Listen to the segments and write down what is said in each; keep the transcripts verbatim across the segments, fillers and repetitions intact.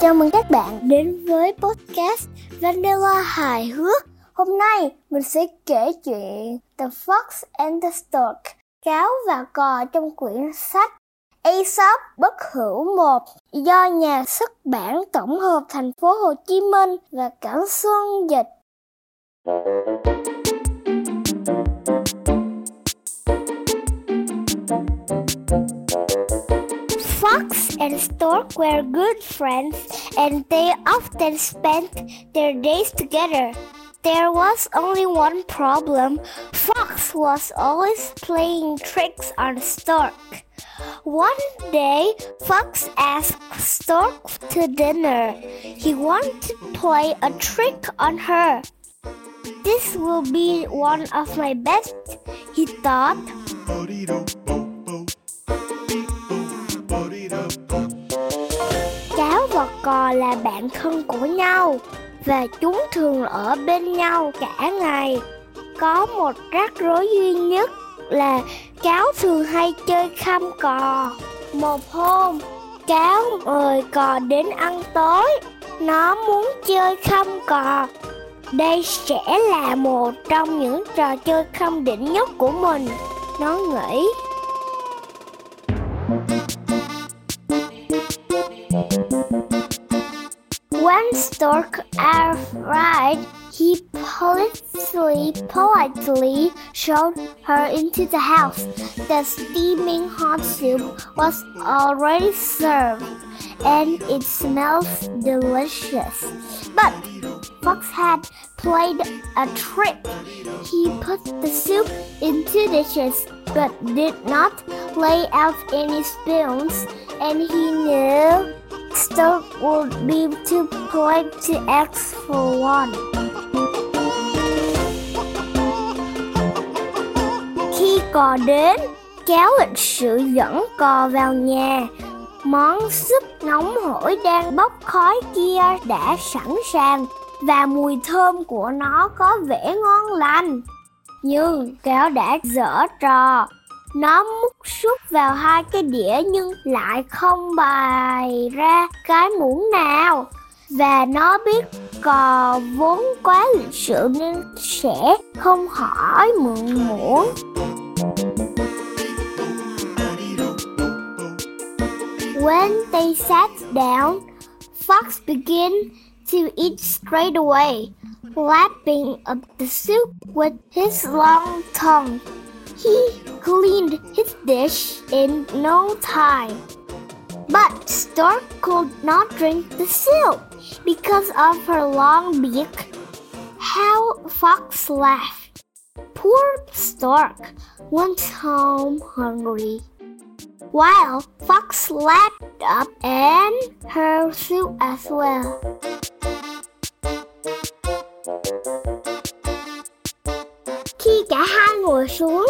Chào mừng các bạn đến với podcast Vanila Hài Hước. Hôm nay mình sẽ kể chuyện The Fox and the Stork, cáo và cò, trong quyển sách Aesop Bất Hữu một do nhà xuất bản Tổng hợp Thành phố Hồ Chí Minh và Cảng Xuân dịch. Fox and Stork were good friends, and they often spent their days together. There was only one problem. Fox was always playing tricks on Stork. One day, Fox asked Stork to dinner. He wanted to play a trick on her. This will be one of my best, he thought. Cáo và cò là bạn thân của nhau và chúng thường ở bên nhau cả ngày. Có một rắc rối duy nhất là cáo thường hay chơi khăm cò. Một hôm, cáo mời cò đến ăn tối. Nó muốn chơi khăm cò. Đây sẽ là một trong những trò chơi khăm đỉnh nhất của mình, nó nghĩ. When Stork arrived, he politely, politely showed her into the house. The steaming hot soup was already served, and it smelled delicious. But Fox had played a trick. He put the soup in two dishes, but did not lay out any spoons, and he knew Stork would be too polite to ask for one. Khi cò đến, cáo lịch sự dẫn cò vào nhà. Món súp nóng hổi đang bốc khói kia đã sẵn sàng và mùi thơm của nó có vẻ ngon lành. Nhưng cáo đã dở trò. Nó múc súp vào hai cái đĩa nhưng lại không bày ra cái muỗng nào. Và nó biết cò vốn quá lịch sự nên sẽ không hỏi mượn muỗng. When they sat down, Fox began to eat straight away, lapping up the soup with his long tongue. He cleaned his dish in no time. But Stork could not drink the soup because of her long beak. How Fox laughed. Poor Stork went home hungry. While Fox lapped up and her soup as well. Khi cả hai ngồi xuống,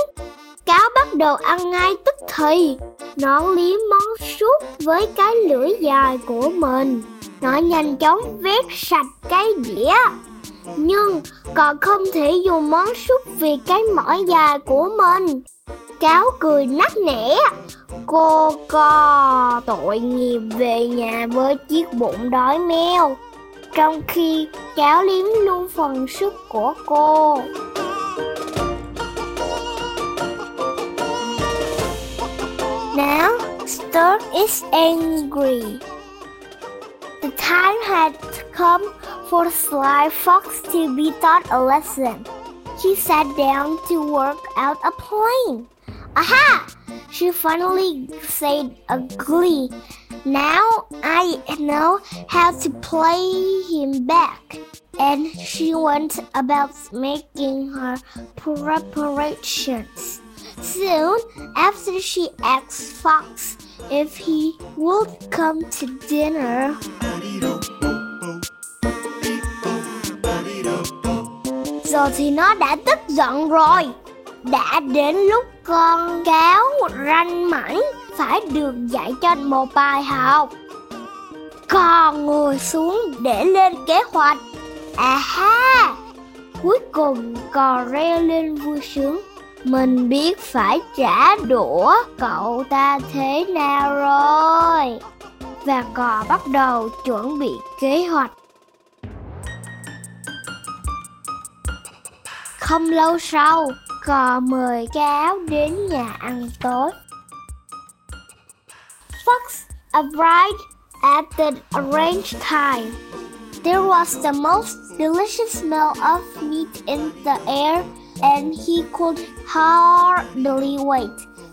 cáo bắt đầu ăn ngay tức thì. Nó liếm món súp với cái lưỡi dài của mình. Nó nhanh chóng vét sạch cái đĩa. Nhưng cò không thể dùng món súp vì cái mõi dài của mình. Cáo cười nắc nẻ. Cô cò tội nghiệp về nhà với chiếc bụng đói meo, trong khi cáo liếm luôn phần súp của cô. Now, Stork is angry. The time had come for Sly Fox to be taught a lesson. She sat down to work out a plan. Aha! She finally said ugly. Now I know how to play him back. And she went about making her preparations. Soon after, she asked Fox if he would come to dinner. Giờ thì nó đã tức giận rồi. Đã đến lúc con cáo ranh mãnh phải được dạy cho một bài học. Cò ngồi xuống để lên kế hoạch. À ha! Cuối cùng cò reo lên vui sướng. Mình biết phải trả đũa cậu ta thế nào rồi. và cò bắt đầu chuẩn bị kế hoạch. Không lâu sau, cò mời cáo đến nhà ăn tối. Fox arrived at the arranged time. There was the most delicious smell of meat in the air, and he could hardly wait.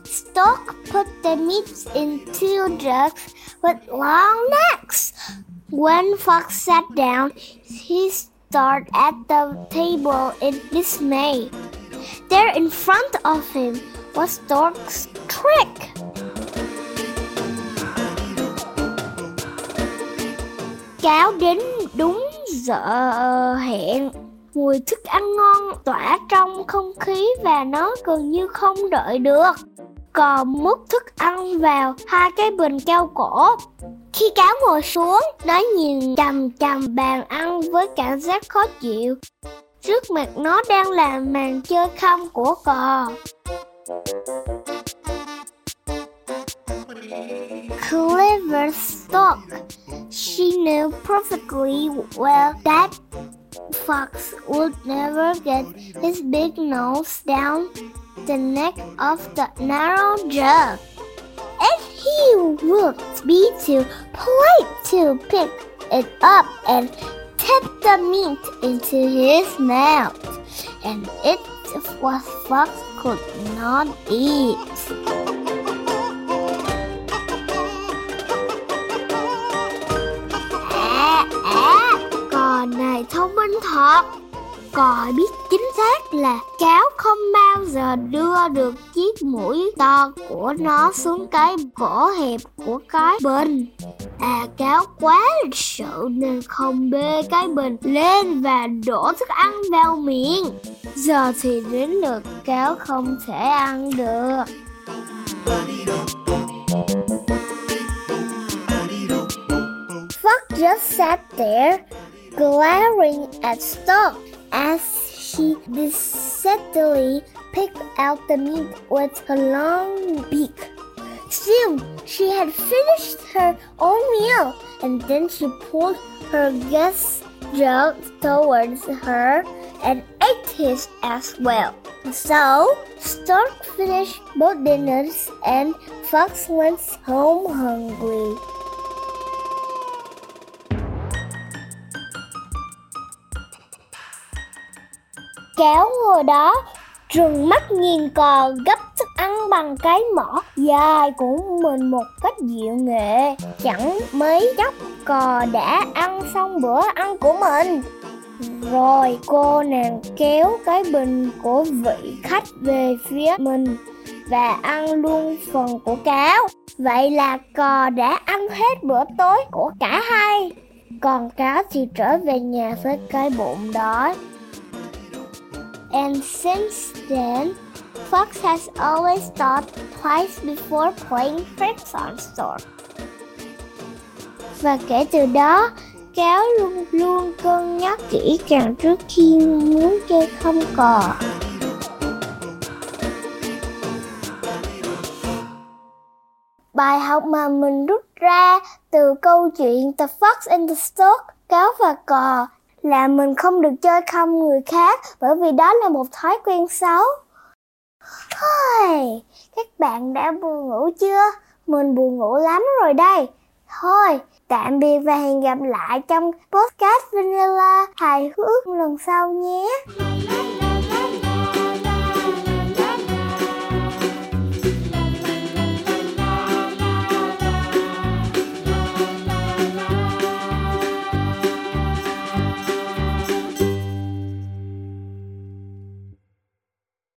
Stork put the meat into jugs with long necks. When Fox sat down, he stared at the table in dismay. There in front of him was Stork's trick. Cáo đến đúng giờ hẹn. Mùi thức ăn ngon tỏa trong không khí và nó gần như không đợi được. Cò múc thức ăn vào hai cái bình keo cổ. Khi cáo ngồi xuống, nó nhìn chằm chằm bàn ăn với cảm giác khó chịu. Trước mặt nó đang là màn chơi không của cò. Clever Stork. She knew perfectly well that Fox would never get his big nose down the neck of the narrow jug. And he would be too polite to pick it up and tip the meat into his mouth, and it was Fox could not eat. À, à, cò này thông minh thật. Cò biết chính xác là cáo không bao giờ đưa được chiếc mũi to của nó xuống cái cổ hẹp của cái bình. À, cáo quá lịch sự nên không bê cái bình lên và đổ thức ăn vào miệng. Giờ thì đến lượt cáo không thể ăn được. Fox just sat there, glaring at Stork as she decidedly picked out the meat with her long beak. Soon, she had finished her own meal, and then she pulled her guest's jug towards her and ate his as well. So, Stork finished both dinners, and Fox went home hungry. Cáo ngồi đó, trừng mắt nhìn cò gấp thức ăn bằng cái mỏ dài của mình một cách diệu nghệ. Chẳng mấy chốc cò đã ăn xong bữa ăn của mình. Rồi cô nàng kéo cái bình của vị khách về phía mình và ăn luôn phần của cáo. Vậy là cò đã ăn hết bữa tối của cả hai. Còn cáo thì trở về nhà với cái bụng đói. And since then, Fox has always thought twice before playing tricks on Stork. Và kể từ đó, cáo luôn luôn cân nhắc kỹ càng trước khi muốn chơi không cò. Bài học mà mình rút ra từ câu chuyện The Fox and the Stork, cáo và cò, là mình không được chơi không người khác bởi vì đó là một thói quen xấu. Thôi, các bạn đã buồn ngủ chưa? Mình buồn ngủ lắm rồi đây. Thôi, tạm biệt và hẹn gặp lại trong podcast Vanila Hài Hước lần sau nhé.